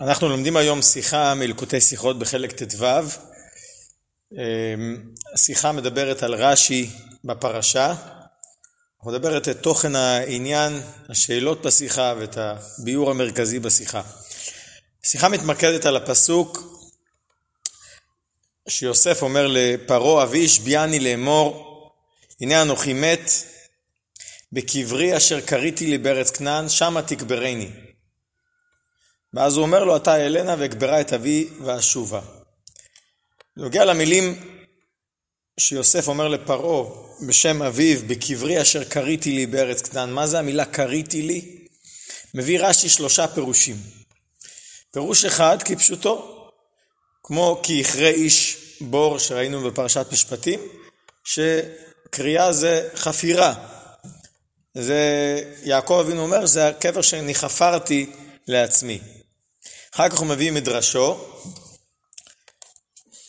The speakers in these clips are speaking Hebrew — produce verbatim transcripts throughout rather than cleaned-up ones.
אנחנו לומדים היום שיחה מליקוטי שיחות בחלק ט"ו. השיחה מדברת על רש"י בפרשה, מדברת את תוכן העניין, השאלות בשיחה ואת הביור המרכזי בשיחה. השיחה מתמקדת על הפסוק שיוסף אומר לפרעה אבי השביעני לאמור, הנה אנוכי מת, בקברי אשר קריתי לי בארץ כנען, שמה תקברני. ואז הוא אומר לו, אתה אלנה ואקברה את אבי ואשובה. נוגע למילים שיוסף אומר לפרעה בשם אביו, בקברי אשר קריתי לי בארץ כנען. מה זה המילה קריתי לי? מביא רש"י שלושה פירושים. פירוש אחד, כפשוטו, כמו כי יכרה איש בור שראינו בפרשת משפטים, שקריאה זה חפירה. זה יעקב אבינו אומר, זה הקבר שאני חפרתי לעצמי. אחר כך הוא מביא מדרשו,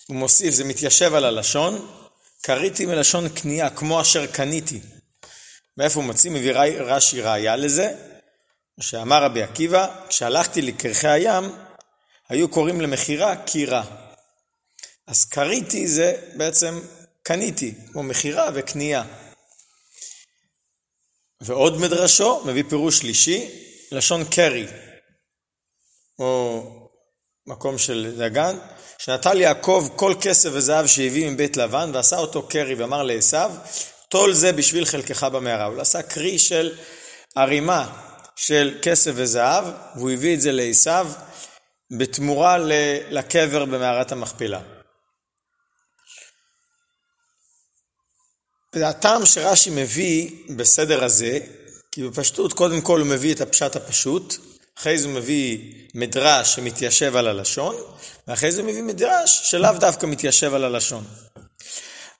הוא מוסיף, זה מתיישב על הלשון, קריתי מלשון קנייה, כמו אשר קניתי. מאיפה הוא מציא? מביא רש"י ראיה לזה, שאמר רבי עקיבא, כשהלכתי לקרחי הים, היו קוראים למחירה קירה. אז קריתי זה בעצם קניתי, כמו מחירה וקנייה. ועוד מדרשו מביא פירוש שלישי, לשון קרי, או מקום של דגן, שנטל יעקב כל כסף וזהב שהביא מבית לבן, ועשה אותו קרי ואמר לעשו, תול זה בשביל חלקך במערה. הוא עשה קרי של ערימה של כסף וזהב, והוא הביא את זה לעשו, בתמורה לקבר במערת המכפלה. והטעם שרש"י מביא בסדר הזה, כי בפשטות קודם כל הוא מביא את הפשט הפשוט, אחרי זה הוא מביא מדרש שמתיישב על הלשון, ואחרי זה הוא מביא מדרש שלאו דווקא מתיישב על הלשון.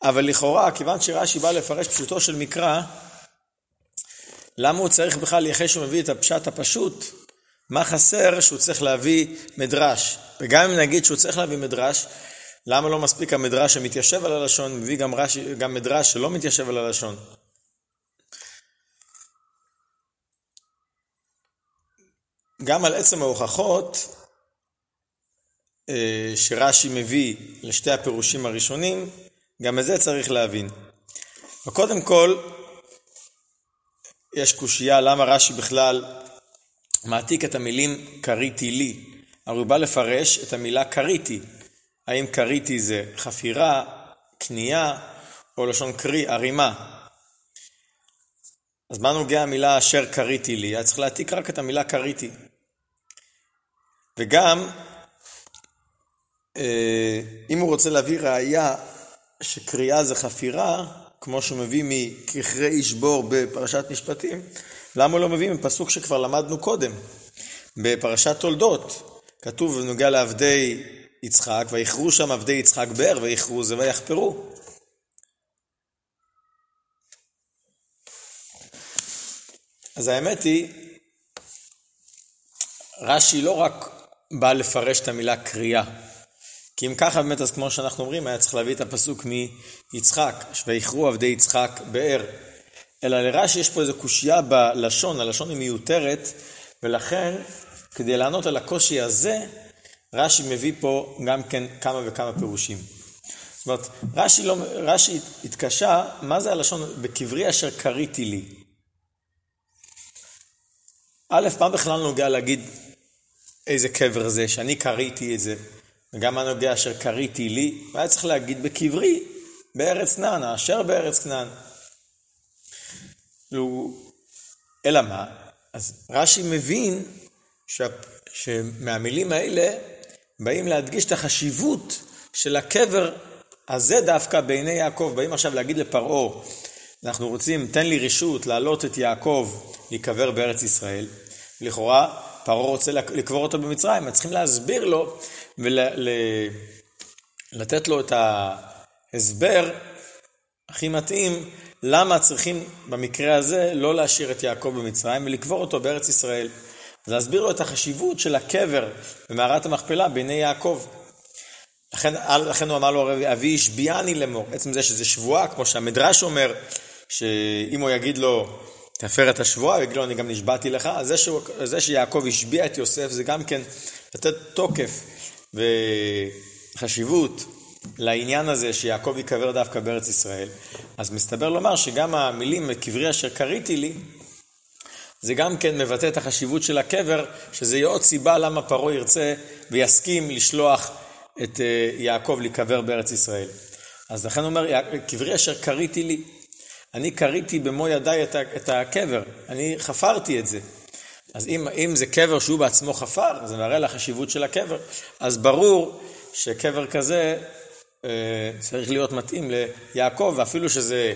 אבל לכאורה, כיוון שרש"י בא לפרש פשוטו של מקרא, למה הוא צריך בכלל, אחרי שהוא מביא את הפשט הפשוט, מה חסר שהוא צריך להביא מדרש? וגם אם נגיד שהוא צריך להביא מדרש, למה לא מספיק המדרש שמתיישב על הלשון, מביא גם, רש"י, גם מדרש שלא מתיישב על הלשון? גם על עצם ההוכחות שרש"י מביא לשתי הפירושים הראשונים, גם את זה צריך להבין. וקודם כל, יש קושייה למה רש"י בכלל מעתיק את המילים קריתי לי. אבל הוא בא לפרש את המילה קריתי. האם קריתי זה חפירה, קנייה, או לשון קרי, ערימה? אז מה נוגע המילה אשר קריתי לי? היה צריך להעתיק רק את המילה קריתי. וגם, אם הוא רוצה להביא ראיה שקריאה זה חפירה, כמו שהוא מביא מככרי איש בור בפרשת משפטים, למה הוא לא מביא מפסוק שכבר למדנו קודם? בפרשת תולדות, כתוב ונוגע לעבדי יצחק, ויכרו שם עבדי יצחק באר, ויכרו זה ויחפרו. אז האמת היא, רש"י לא רק בא לפרש את המילה קריאה, כי אם ככה באמת, אז כמו שאנחנו אומרים, היה צריך להביא את הפסוק מיצחק, ויכרו עבדי יצחק באר, אלא לרש"י יש פה איזו קושייה בלשון, הלשון היא מיותרת, ולכן, כדי לענות על הקושי הזה, רש"י מביא פה גם כן כמה וכמה פירושים. זאת אומרת, רש"י, לא, רש"י התקשה, מה זה הלשון בקברי אשר קריתי לי? א', פעם בכלל נוגע להגיד איזה קבר זה, שאני קריתי את זה, וגם מה נוגע אשר קריתי לי, מה היה צריך להגיד בקברי, בארץ כנען, אשר בארץ כנען. אלא מה? אז רש"י מבין ש... שמהמילים האלה באים להדגיש את החשיבות של הקבר הזה דווקא בעיני יעקב. באים עכשיו להגיד לפרעה, אנחנו רוצים, תן לי רשות להעלות את יעקב להיקבר בארץ ישראל. לכאורה, פרעה רוצה לקבור אותו במצרים, צריכים להסביר לו ולתת לו את ההסבר הכי מתאים, למה צריכים במקרה הזה לא להשאיר את יעקב במצרים ולקבור אותו בארץ ישראל. אז להסביר לו את החשיבות של הקבר במערת המכפלה בעיני יעקב. לכן, לכן הוא אמר לו, אבי השביעני לאמור. עצם זה שזה שבועה, כמו שהמדרש אומר, שאם הוא יגיד לו, תפר את השבועה, בגלל אני גם נשבעתי לך. זה, ש... זה שיעקב השביע את יוסף, זה גם כן לתת תוקף וחשיבות לעניין הזה שיעקב יקבר דווקא בארץ ישראל. אז מסתבר לומר שגם המילים קברי אשר קריתי לי, זה גם כן מבטא את החשיבות של הקבר, שזה יהיה עוד סיבה למה פרעה ירצה ויסכים לשלוח את יעקב לקבר בארץ ישראל. אז לכן הוא אומר, קברי אשר קריתי לי, אני קריתי במו ידיי את הקבר, אני חפרתי את זה. אז אם, אם זה קבר שהוא בעצמו חפר, זה מראה לחשיבות של הקבר. אז ברור שקבר כזה אה, צריך להיות מתאים ליעקב, ואפילו שזה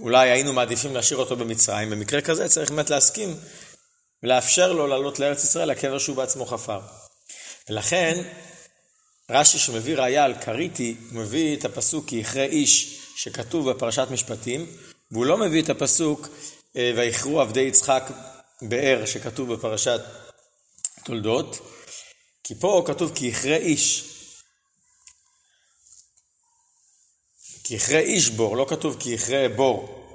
אולי היינו מעדיפים להשאיר אותו במצרים, במקרה כזה צריך באמת להסכים ולאפשר לו לעלות לארץ ישראל, הקבר שהוא בעצמו חפר. ולכן רש"י שמביא ראיה על קריתי, הוא מביא את הפסוק כי יכרה איש שכתוב בפרשת משפטים, והוא לא מביא את הפסוק אה, ויכרו עבדי יצחק באר שכתוב בפרשת תולדות, כי פה כתוב כי יכרה איש, כי יכרה איש בור, לא כתוב כי יכרה בור.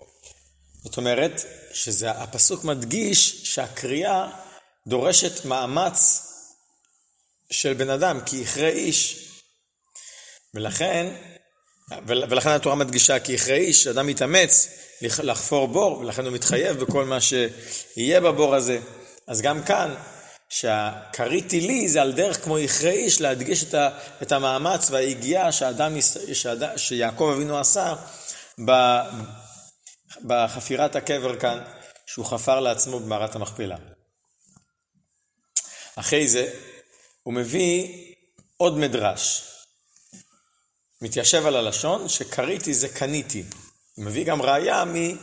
זאת אומרת שזה הפסוק מדגיש שהקריאה דורשת מאמץ של בן אדם, כי יכרה איש, ולכן ולכן התורה מדגישה כי יכרה איש, אדם יתאמץ לחפור בור, ולכן הוא מתחייב בכל מה שיהיה בבור הזה. אז גם כאן, שהקריתי לי זה על דרך כמו יכרה איש, להדגיש את, ה, את המאמץ וההגיעה שאדם, שאדם, שיעקב אבינו עשה בחפירת הקבר כאן, שהוא חפר לעצמו במערת המכפלה. אחרי זה, הוא מביא עוד מדרש, מתיישב על הלשון, שקריתי זה קניתי. הוא מביא גם ראיה ממה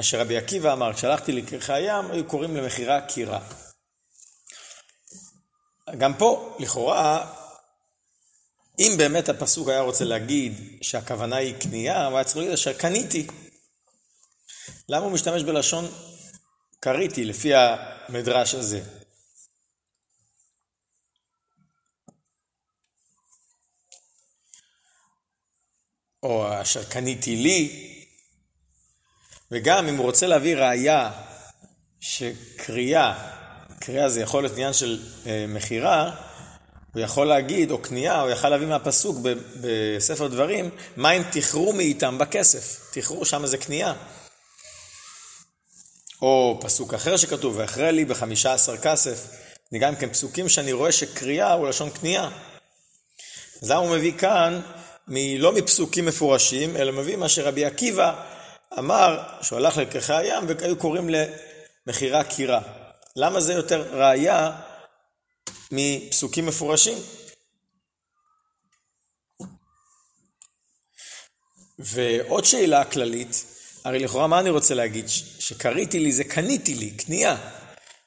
שרבי עקיבא אמר, כשהלכתי לקרחי הים, היו קוראים למחירה קירה. גם פה, לכאורה, אם באמת הפסוק היה רוצה להגיד שהכוונה היא קנייה, הוא היה צריך להגיד אשר קניתי. למה הוא משתמש בלשון קריתי לפי המדרש הזה? או אשר קניתי לי, וגם אם הוא רוצה להביא ראיה שקריאה, קריאה זה יכול להיות עניין של אה, מחירה, הוא יכול להגיד, או קנייה, הוא יכול להביא מהפסוק ב- בספר דברים, מה אם תכרו מאיתם בכסף, תכרו שם זה קנייה. או פסוק אחר שכתוב, ואחרי לי בחמישה עשר כסף, זה גם כן פסוקים שאני רואה שקריאה הוא לשון קנייה. אז הוא מביא כאן, מ- לא מפסוקים מפורשים, אלא מביא מה שרבי עקיבא אמר, שהוא הלך לקרחי הים, והיו קוראים למחירה קירה. למה זה יותר ראיה מפסוקים מפורשים? ועוד שאלה כללית, הרי לכאורה מה אני רוצה להגיד? שקריתי לי זה קניתי לי, קנייה.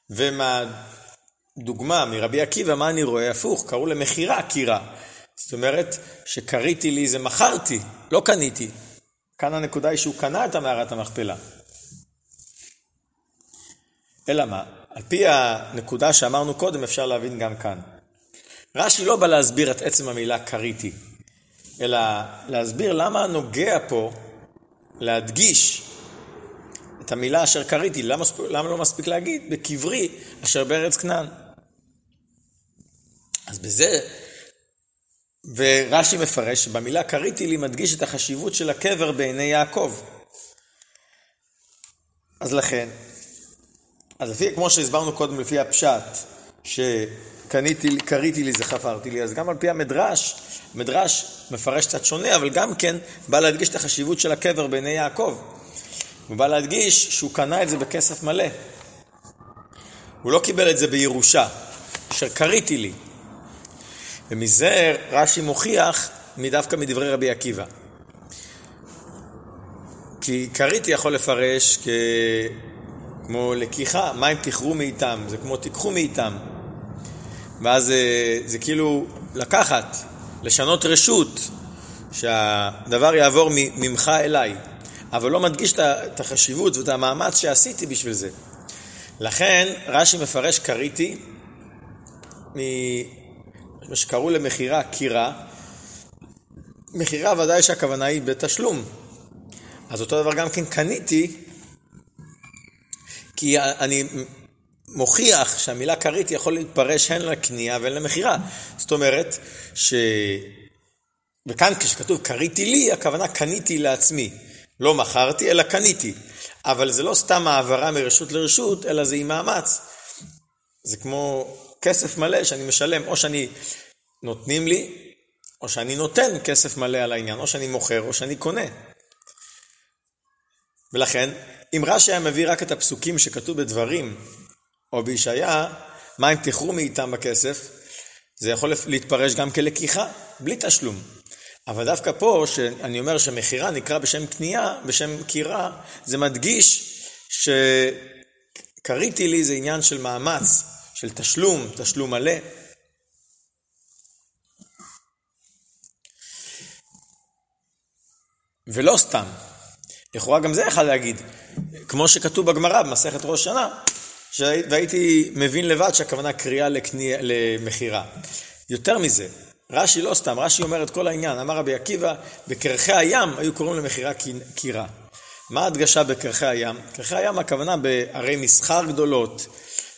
ומהדוגמה מרבי עקיבא, מה אני רואה? הפוך, קראו למחירה קירה. זאת אומרת שקריתי לי זה מכרתי, לא קניתי. כאן הנקודה היא שהוא קנה את המערת המכפלה. אלא מה? על פי הנקודה שאמרנו קודם אפשר להבין גם כאן. רש"י לא בא להסביר את עצם המילה קריתי, אלא להסביר למה נוגע פה להדגיש את המילה אשר קריתי, למה, למה לא מספיק להגיד בקברי אשר בארץ כנען. אז בזה ורש"י מפרש שבמילה קריתי לי מדגיש את החשיבות של הקבר בעיני יעקב. אז לכן, אז לפי, כמו שהסברנו קודם לפי הפשט, שקניתי לי, קריתי לי זה חפרתי לי, אז גם על פי המדרש, המדרש מפרש קצת שונה, אבל גם כן בא להדגיש את החשיבות של הקבר בעיני יעקב. הוא בא להדגיש שהוא קנה את זה בכסף מלא. הוא לא קיבל את זה בירושה, אשר קריתי לי. ומזה רש"י מוכיח מדווקא מדברי רבי עקיבא. כי קריתי יכול לפרש כ... כמו לקיחה, מה אם תכרו מאיתם, זה כמו תיקחו מאיתם. ואז זה, זה כאילו לקחת, לשנות רשות, שהדבר יעבור ממך אליי. אבל לא מדגיש את החשיבות ואת המאמץ שעשיתי בשביל זה. לכן רש"י מפרש קריתי מ... מה שקראו למחירה קירה, מחירה ודאי שהכוונה היא בתשלום. אז אותו דבר גם כן קניתי, כי אני מוכיח שהמילה כרית יכול להתפרש הן לקנייה והן למחירה. זאת אומרת ש... וכאן כשכתוב קריתי לי, הכוונה קניתי לעצמי. לא מכרתי, אלא קניתי. אבל זה לא סתם העברה מרשות לרשות, אלא זה עם מאמץ. זה כמו כסף מלא שאני משלם, או שאני נותנים לי, או שאני נותן כסף מלא על העניין, או שאני מוכר, או שאני קונה. ולכן, אם רש"י היה מביא רק את הפסוקים שכתוב בדברים, או בישעיה, מה אם תחרו מאיתם בכסף, זה יכול להתפרש גם כלקיחה, בלי תשלום. אבל דווקא פה, שאני אומר שמחירה נקרא בשם קנייה, בשם קירה, זה מדגיש שקריתי לי זה עניין של מאמץ, של תשלום, תשלום מלא. ולא סתם. לכאורה גם זה יכול להגיד, כמו שכתוב בגמרא במסכת ראש שנה, והייתי מבין לבד שהכוונה קריאה לקני... למחירה. יותר מזה, רש"י לא סתם, רש"י אומר את כל העניין, אמר רבי עקיבא, בקרחי הים היו קוראים למחירה קירה. מה הדגשה בקרחי הים? קרחי הים הכוונה בערי מסחר גדולות,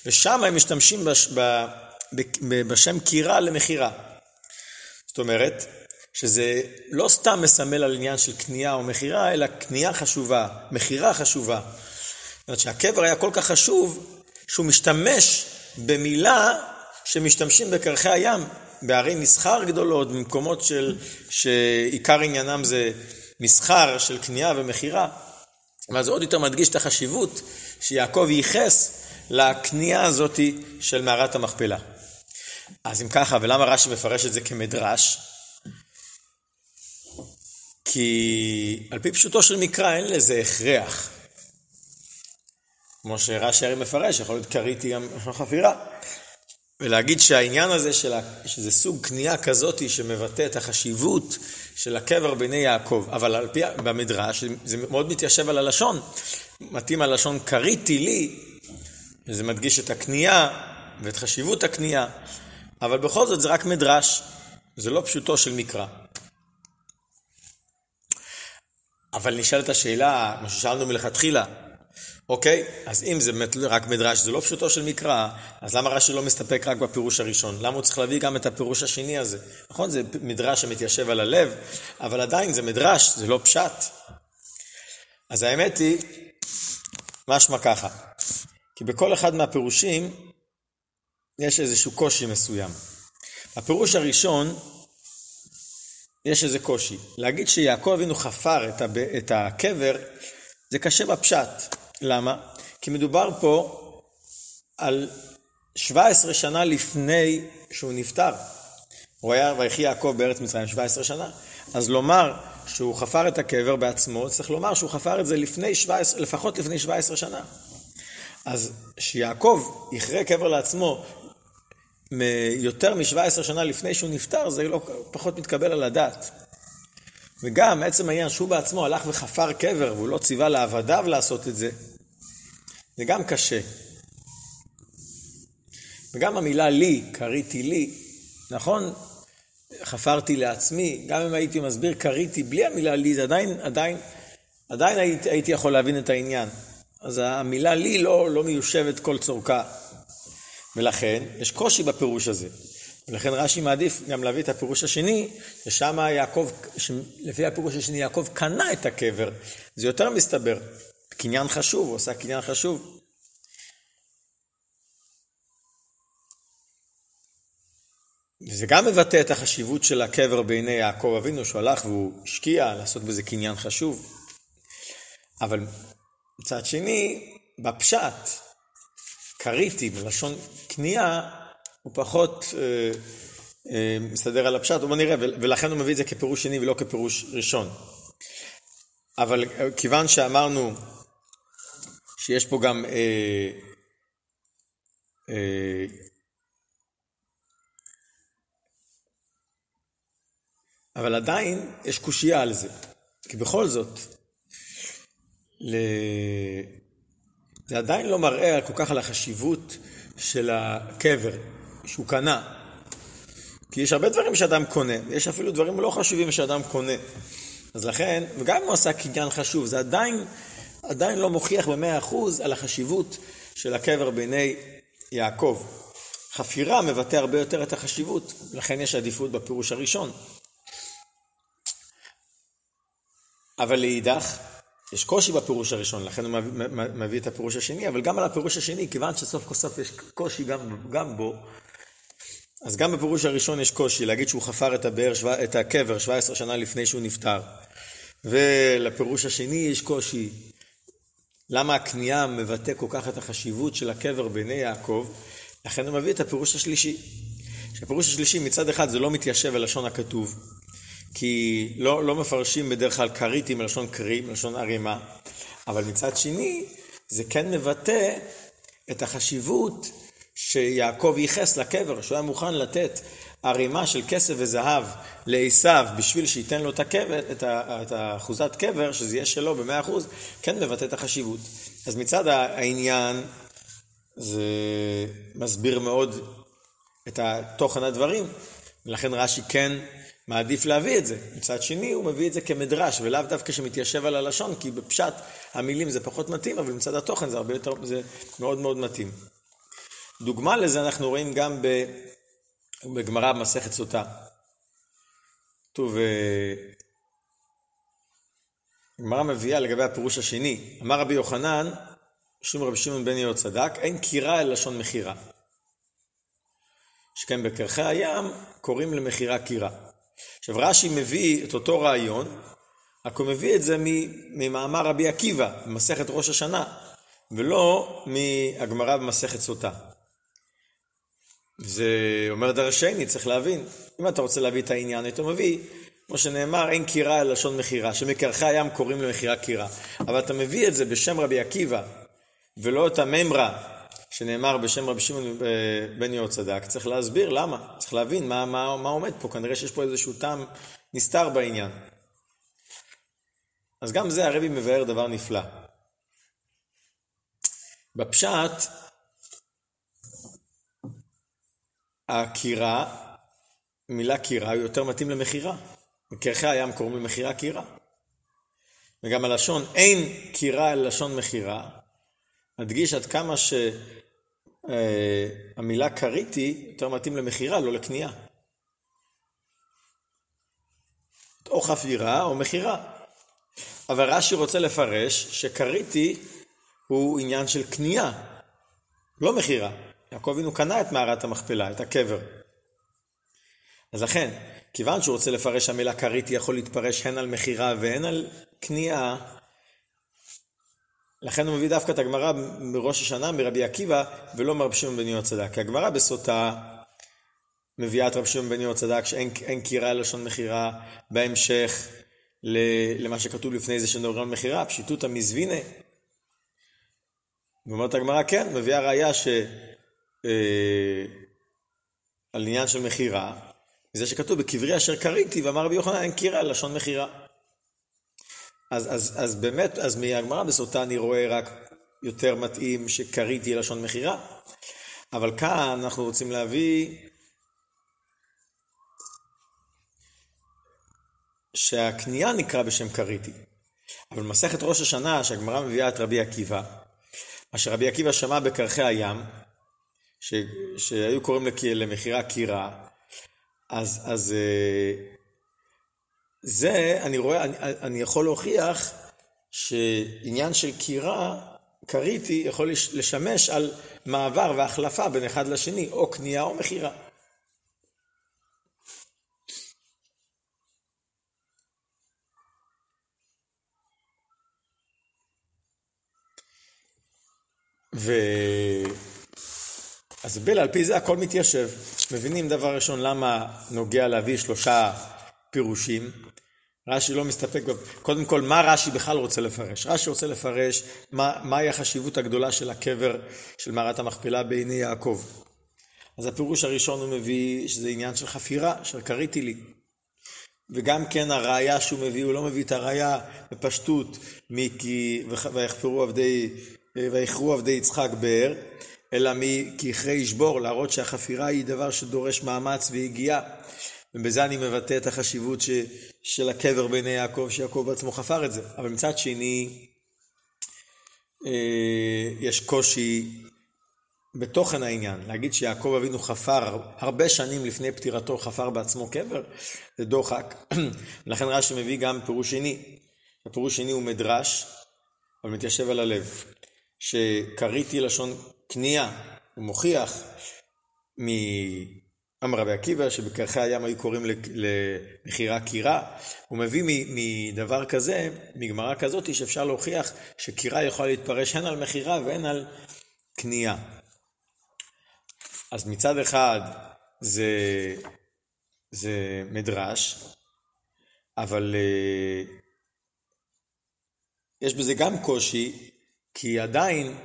ושם הם משתמשים בש... ב... ב... בשם קירה למחירה. זאת אומרת, שזה לא סתם מסמל על עניין של קנייה או מחירה, אלא קנייה חשובה, מחירה חשובה. זאת אומרת שהקבר היה כל כך חשוב, שהוא משתמש במילה שמשתמשים בקרחי הים, בערי מסחר גדולות, במקומות של, שעיקר עניינם זה מסחר של קנייה ומחירה. אבל זה עוד יותר מדגיש את החשיבות שיעקב ייחס לקנייה הזאת של מערת המכפלה. אז אם ככה, ולמה רש"י מפרש את זה כמדרש? כי על פי פשוטו של מקרא אין לזה הכרח. כמו שרש"י הרי מפרש, יכול להיות קריתי גם חפירה. ולהגיד שהעניין הזה, של, שזה סוג קנייה כזאת שמבטא את החשיבות של הקבר בני יעקב, אבל על פי, במדרש זה מאוד מתיישב על הלשון, מתאים על הלשון קריתי לי, וזה מדגיש את הקנייה ואת חשיבות הקנייה, אבל בכל זאת זה רק מדרש, זה לא פשוטו של מקרא. אבל נשאלת השאלה, מה ששאלנו מלכתחילה, אוקיי, אז אם זה רק מדרש, זה לא פשוטו של מקרא, אז למה רש"י לא מסתפק רק בפירוש הראשון? למה הוא צריך להביא גם את הפירוש השני הזה? נכון, זה מדרש שמתיישב על הלב, אבל עדיין זה מדרש, זה לא פשט. אז האמת היא, משמע ככה, כי בכל אחד מהפירושים יש איזשהו קושי מסוים. הפירוש הראשון, יש איזה קושי. להגיד שיעקב אבינו חפר את, הב... את הקבר, זה קשה בפשט. למה? כי מדובר פה על שבע עשרה שנה לפני שהוא נפטר. הוא היה ויחי יעקב בארץ מצרים שבע עשרה שנה. אז לומר שהוא חפר את הקבר בעצמו, צריך לומר שהוא חפר את זה לפני שבע עשרה, לפחות לפני שבע עשרה שנה. אז שיעקב יחרה קבר לעצמו יותר מ-שבע עשרה שנה לפני שהוא נפטר, זה לא פחות מתקבל על הדעת. וגם עצם העניין שהוא בעצמו הלך וחפר קבר, והוא לא ציווה לעבדיו לעשות את זה, זה גם קשה. וגם המילה לי, קריתי לי, נכון? חפרתי לעצמי, גם אם הייתי מסביר קריתי בלי המילה לי, זה עדיין, עדיין, עדיין הייתי, הייתי יכול להבין את העניין. אז המילה לי לא, לא מיושבת כל צורכה. ולכן יש קושי בפירוש הזה. ולכן רש"י מעדיף גם להביא את הפירוש השני, ששם יעקב, לפי הפירוש השני יעקב קנה את הקבר. זה יותר מסתבר. קניין חשוב, הוא עושה קניין חשוב. וזה גם מבטא את החשיבות של הקבר בעיני יעקב אבינו, שהוא הלך והוא השקיע לעשות בזה קניין חשוב. אבל מצד שני, בפשט, קריתי, בלשון קנייה, הוא פחות אה, אה, מסתדר על הפשט, ובוא נראה, ולכן הוא מביא את זה כפירוש שני ולא כפירוש ראשון. אבל כיוון שאמרנו שיש פה גם אה, אה, אבל עדיין יש קושייה על זה, כי בכל זאת, ל... זה עדיין לא מראה כל כך על החשיבות של הקבר שהוא קנה. כי יש הרבה דברים שאדם קונה, יש אפילו דברים לא חשובים שאדם קונה. אז לכן, וגם אם הוא עשה קניין חשוב, זה עדיין עדיין לא מוכיח ב-מאה אחוז על החשיבות של הקבר בעיני יעקב. חפירה מבטא הרבה יותר את החשיבות, לכן יש עדיפות בפירוש הראשון. אבל להידח, יש קושי בפירוש הראשון, לכן הוא מביא את הפירוש השני, אבל גם על הפירוש השני, כיוון שסוף כוסף יש קושי גם, גם בו, אז גם בפירוש הראשון יש קושי, להגיד שהוא חפר את, הבאר, את הקבר שבע עשרה שנה לפני שהוא נפטר. ולפירוש השני יש קושי, למה הקנייה מבטא כל כך את החשיבות של הקבר בעיני יעקב, לכן הוא מביא את הפירוש השלישי. שהפירוש השלישי מצד אחד זה לא מתיישב על לשון הכתוב, כי לא, לא מפרשים בדרך כלל קריטים מלשון קרים, מלשון ערימה, אבל מצד שני זה כן מבטא את החשיבות שיעקב ייחס לקבר, שהוא היה מוכן לתת ערימה של כסף וזהב לעשיו בשביל שייתן לו את, הקבר, את, ה, את האחוזת קבר, שזה יהיה שלו ב-מאה אחוז, כן מבטא את החשיבות. אז מצד העניין זה מסביר מאוד את תוכן הדברים, ולכן רש"י כן מעדיף להביא את זה. מצד שני הוא מביא את זה כמדרש, ולאו דווקא שמתיישב על הלשון, כי בפשט המילים זה פחות מתאים, אבל מצד התוכן זה הרבה יותר, זה מאוד מאוד מתאים. דוגמה לזה אנחנו רואים גם בגמרא במסכת סוטה. טוב, גמרא מביאה לגבי הפירוש השני. אמר רבי יוחנן, שום רבי שמעון בן יהוצדק, אין קירה אל לשון מחירה. שכן בקרחי הים קוראים למחירה קירה. עכשיו רש"י מביא את אותו רעיון, רק הוא מביא את זה ממאמר רבי עקיבא, במסכת ראש השנה, ולא מהגמרא במסכת סוטה. זה אומר דרשני, צריך להבין. אם אתה רוצה להביא את העניין, אתה מביא, כמו שנאמר, אין קירה אל לשון מחירה, שמקרחי הים קוראים למחירה קירה. אבל אתה מביא את זה בשם רבי עקיבא, ולא את הממרה, שנאמר בשם רבי שמעון בן יהוצדק, צריך להסביר למה, צריך להבין מה, מה, מה עומד פה, כנראה שיש פה איזשהו טעם נסתר בעניין. אז גם זה הרבי מבאר דבר נפלא. בפשט, הקירה, מילה קירה, הוא יותר מתאים למחירה. בקרחי הים קוראים למחירה קירה. וגם הלשון, אין קירה אל לשון מחירה, מדגיש עד כמה שהמילה קריתי יותר מתאים למחירה, לא לקנייה. או חפירה או מחירה. אבל רש"י רוצה לפרש שקריתי הוא עניין של קנייה, לא מחירה. יעקב אבינו קנה את מערת המכפלה, את הקבר. אז לכן, כיוון שהוא רוצה לפרש המילה קריתי יכול להתפרש הן על מחירה והן על קנייה, לכן הוא מביא דווקא את הגמרא מראש השנה מרבי עקיבא ולא מרבי שמעון בן יהוצדק. כי הגמרא בסוטה מביאה את רבי שמעון בן יהוצדק שאין קירה לשון מחירה, בהמשך למה שכתוב לפני זה שנורא מחירה, פשיטות המזוויני. ואומרת הגמרא כן, מביאה ראיה ש... אה, על עניין של מחירה, זה שכתוב בקברי אשר קריתי ואמר רבי יוחנן אין קירה לשון מחירה. אז, אז, אז באמת, אז מהגמרא בסוטה אני רואה רק יותר מתאים שקריתי לשון מחירה, אבל כאן אנחנו רוצים להביא שהקנייה נקרא בשם קריתי. אבל מסכת ראש השנה שהגמרא מביאה את רבי עקיבא, מה שרבי עקיבא שמע בקרחי הים, ש, שהיו קוראים למחירה קירה, אז... אז זה, אני רואה, אני, אני יכול להוכיח שעניין של קירה, קריתי, יכול לשמש על מעבר והחלפה בין אחד לשני, או קנייה או מחירה. ו... אז בל, על פי זה הכל מתיישב. מבינים דבר ראשון למה נוגע להביא שלושה פירושים. רש"י לא מסתפק, קודם כל מה רש"י בכלל רוצה לפרש? רש"י רוצה לפרש מה, מהי החשיבות הגדולה של הקבר של מערת המכפלה בעיני יעקב. אז הפירוש הראשון הוא מביא שזה עניין של חפירה, אשר קריתי לי. וגם כן הראיה שהוא מביא, הוא לא מביא את הראיה בפשטות, מיקי ויחפרו עבדי, ויחרו עבדי יצחק באר, אלא מכי אחרי ישבור, להראות שהחפירה היא דבר שדורש מאמץ והגיעה. ובזה אני מבטא את החשיבות ש, של הקבר בעיני יעקב, שיעקב בעצמו חפר את זה. אבל מצד שני, יש קושי בתוכן העניין, להגיד שיעקב אבינו חפר, הרבה שנים לפני פטירתו חפר בעצמו קבר, זה דוחק. לכן רש"י מביא גם פירוש שני, הפירוש שני הוא מדרש, אבל מתיישב על הלב, שקריתי לשון קנייה, הוא מוכיח מאמר רבי עקיבא, שבקרחי הים היו קוראים למכירה קירה, הוא מביא מדבר כזה, מגמרה כזאת, שאפשר להוכיח שקירה יכולה להתפרש הן על מכירה והן על קנייה. אז מצד אחד זה, זה מדרש, אבל יש בזה גם קושי, כי עדיין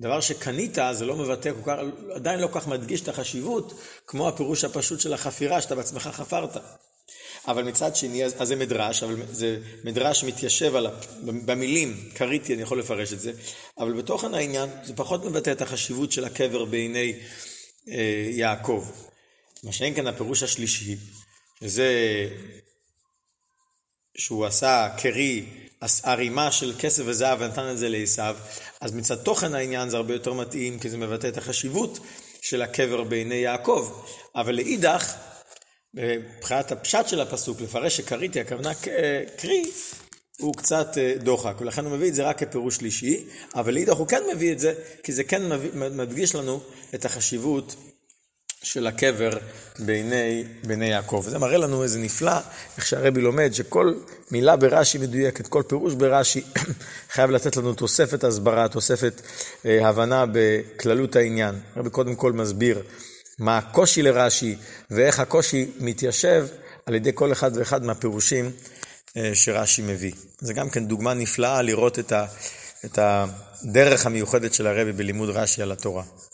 דבר שקנית זה לא מבטא, כל כך, עדיין לא כל כך מדגיש את החשיבות, כמו הפירוש הפשוט של החפירה, שאתה בעצמך חפרת. אבל מצד שני, אז זה מדרש, אבל זה מדרש מתיישב על, במילים, קריתי, אני יכול לפרש את זה, אבל בתוכן העניין זה פחות מבטא את החשיבות של הקבר בעיני אה, יעקב. מה שאין כאן הפירוש השלישי, שזה שהוא עשה קרי, הרימה של כסף וזהב ונתן את זה לעשיו, אז מצד תוכן העניין זה הרבה יותר מתאים, כי זה מבטא את החשיבות של הקבר בעיני יעקב. אבל לאידך, מבחינת הפשט של הפסוק, לפרש שקריתי, הכוונה קרי, הוא קצת דוחק, ולכן הוא מביא את זה רק כפירוש שלישי, אבל לאידך הוא כן מביא את זה, כי זה כן מדגיש לנו את החשיבות של הקבר בעיני, בעיני יעקב. זה מראה לנו איזה נפלא, איך שהרבי לומד, שכל מילה ברש"י מדויקת, כל פירוש ברש"י חייב לתת לנו תוספת הסברה, תוספת אה, הבנה בכללות העניין. הרבי קודם כל מסביר מה הקושי לרש"י, ואיך הקושי מתיישב על ידי כל אחד ואחד מהפירושים אה, שרש"י מביא. זה גם כן דוגמה נפלאה לראות את, ה, את הדרך המיוחדת של הרבי בלימוד רש"י על התורה.